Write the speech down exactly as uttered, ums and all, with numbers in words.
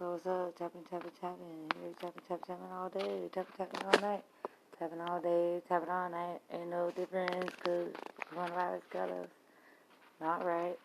So what's up? Tapping, tapping, tapping. Here, tapping, tapping, tapping all day. Tapping, tapping all night. Tapping all day. Tapping all night. Ain't no difference, cause coronavirus got us. Not right.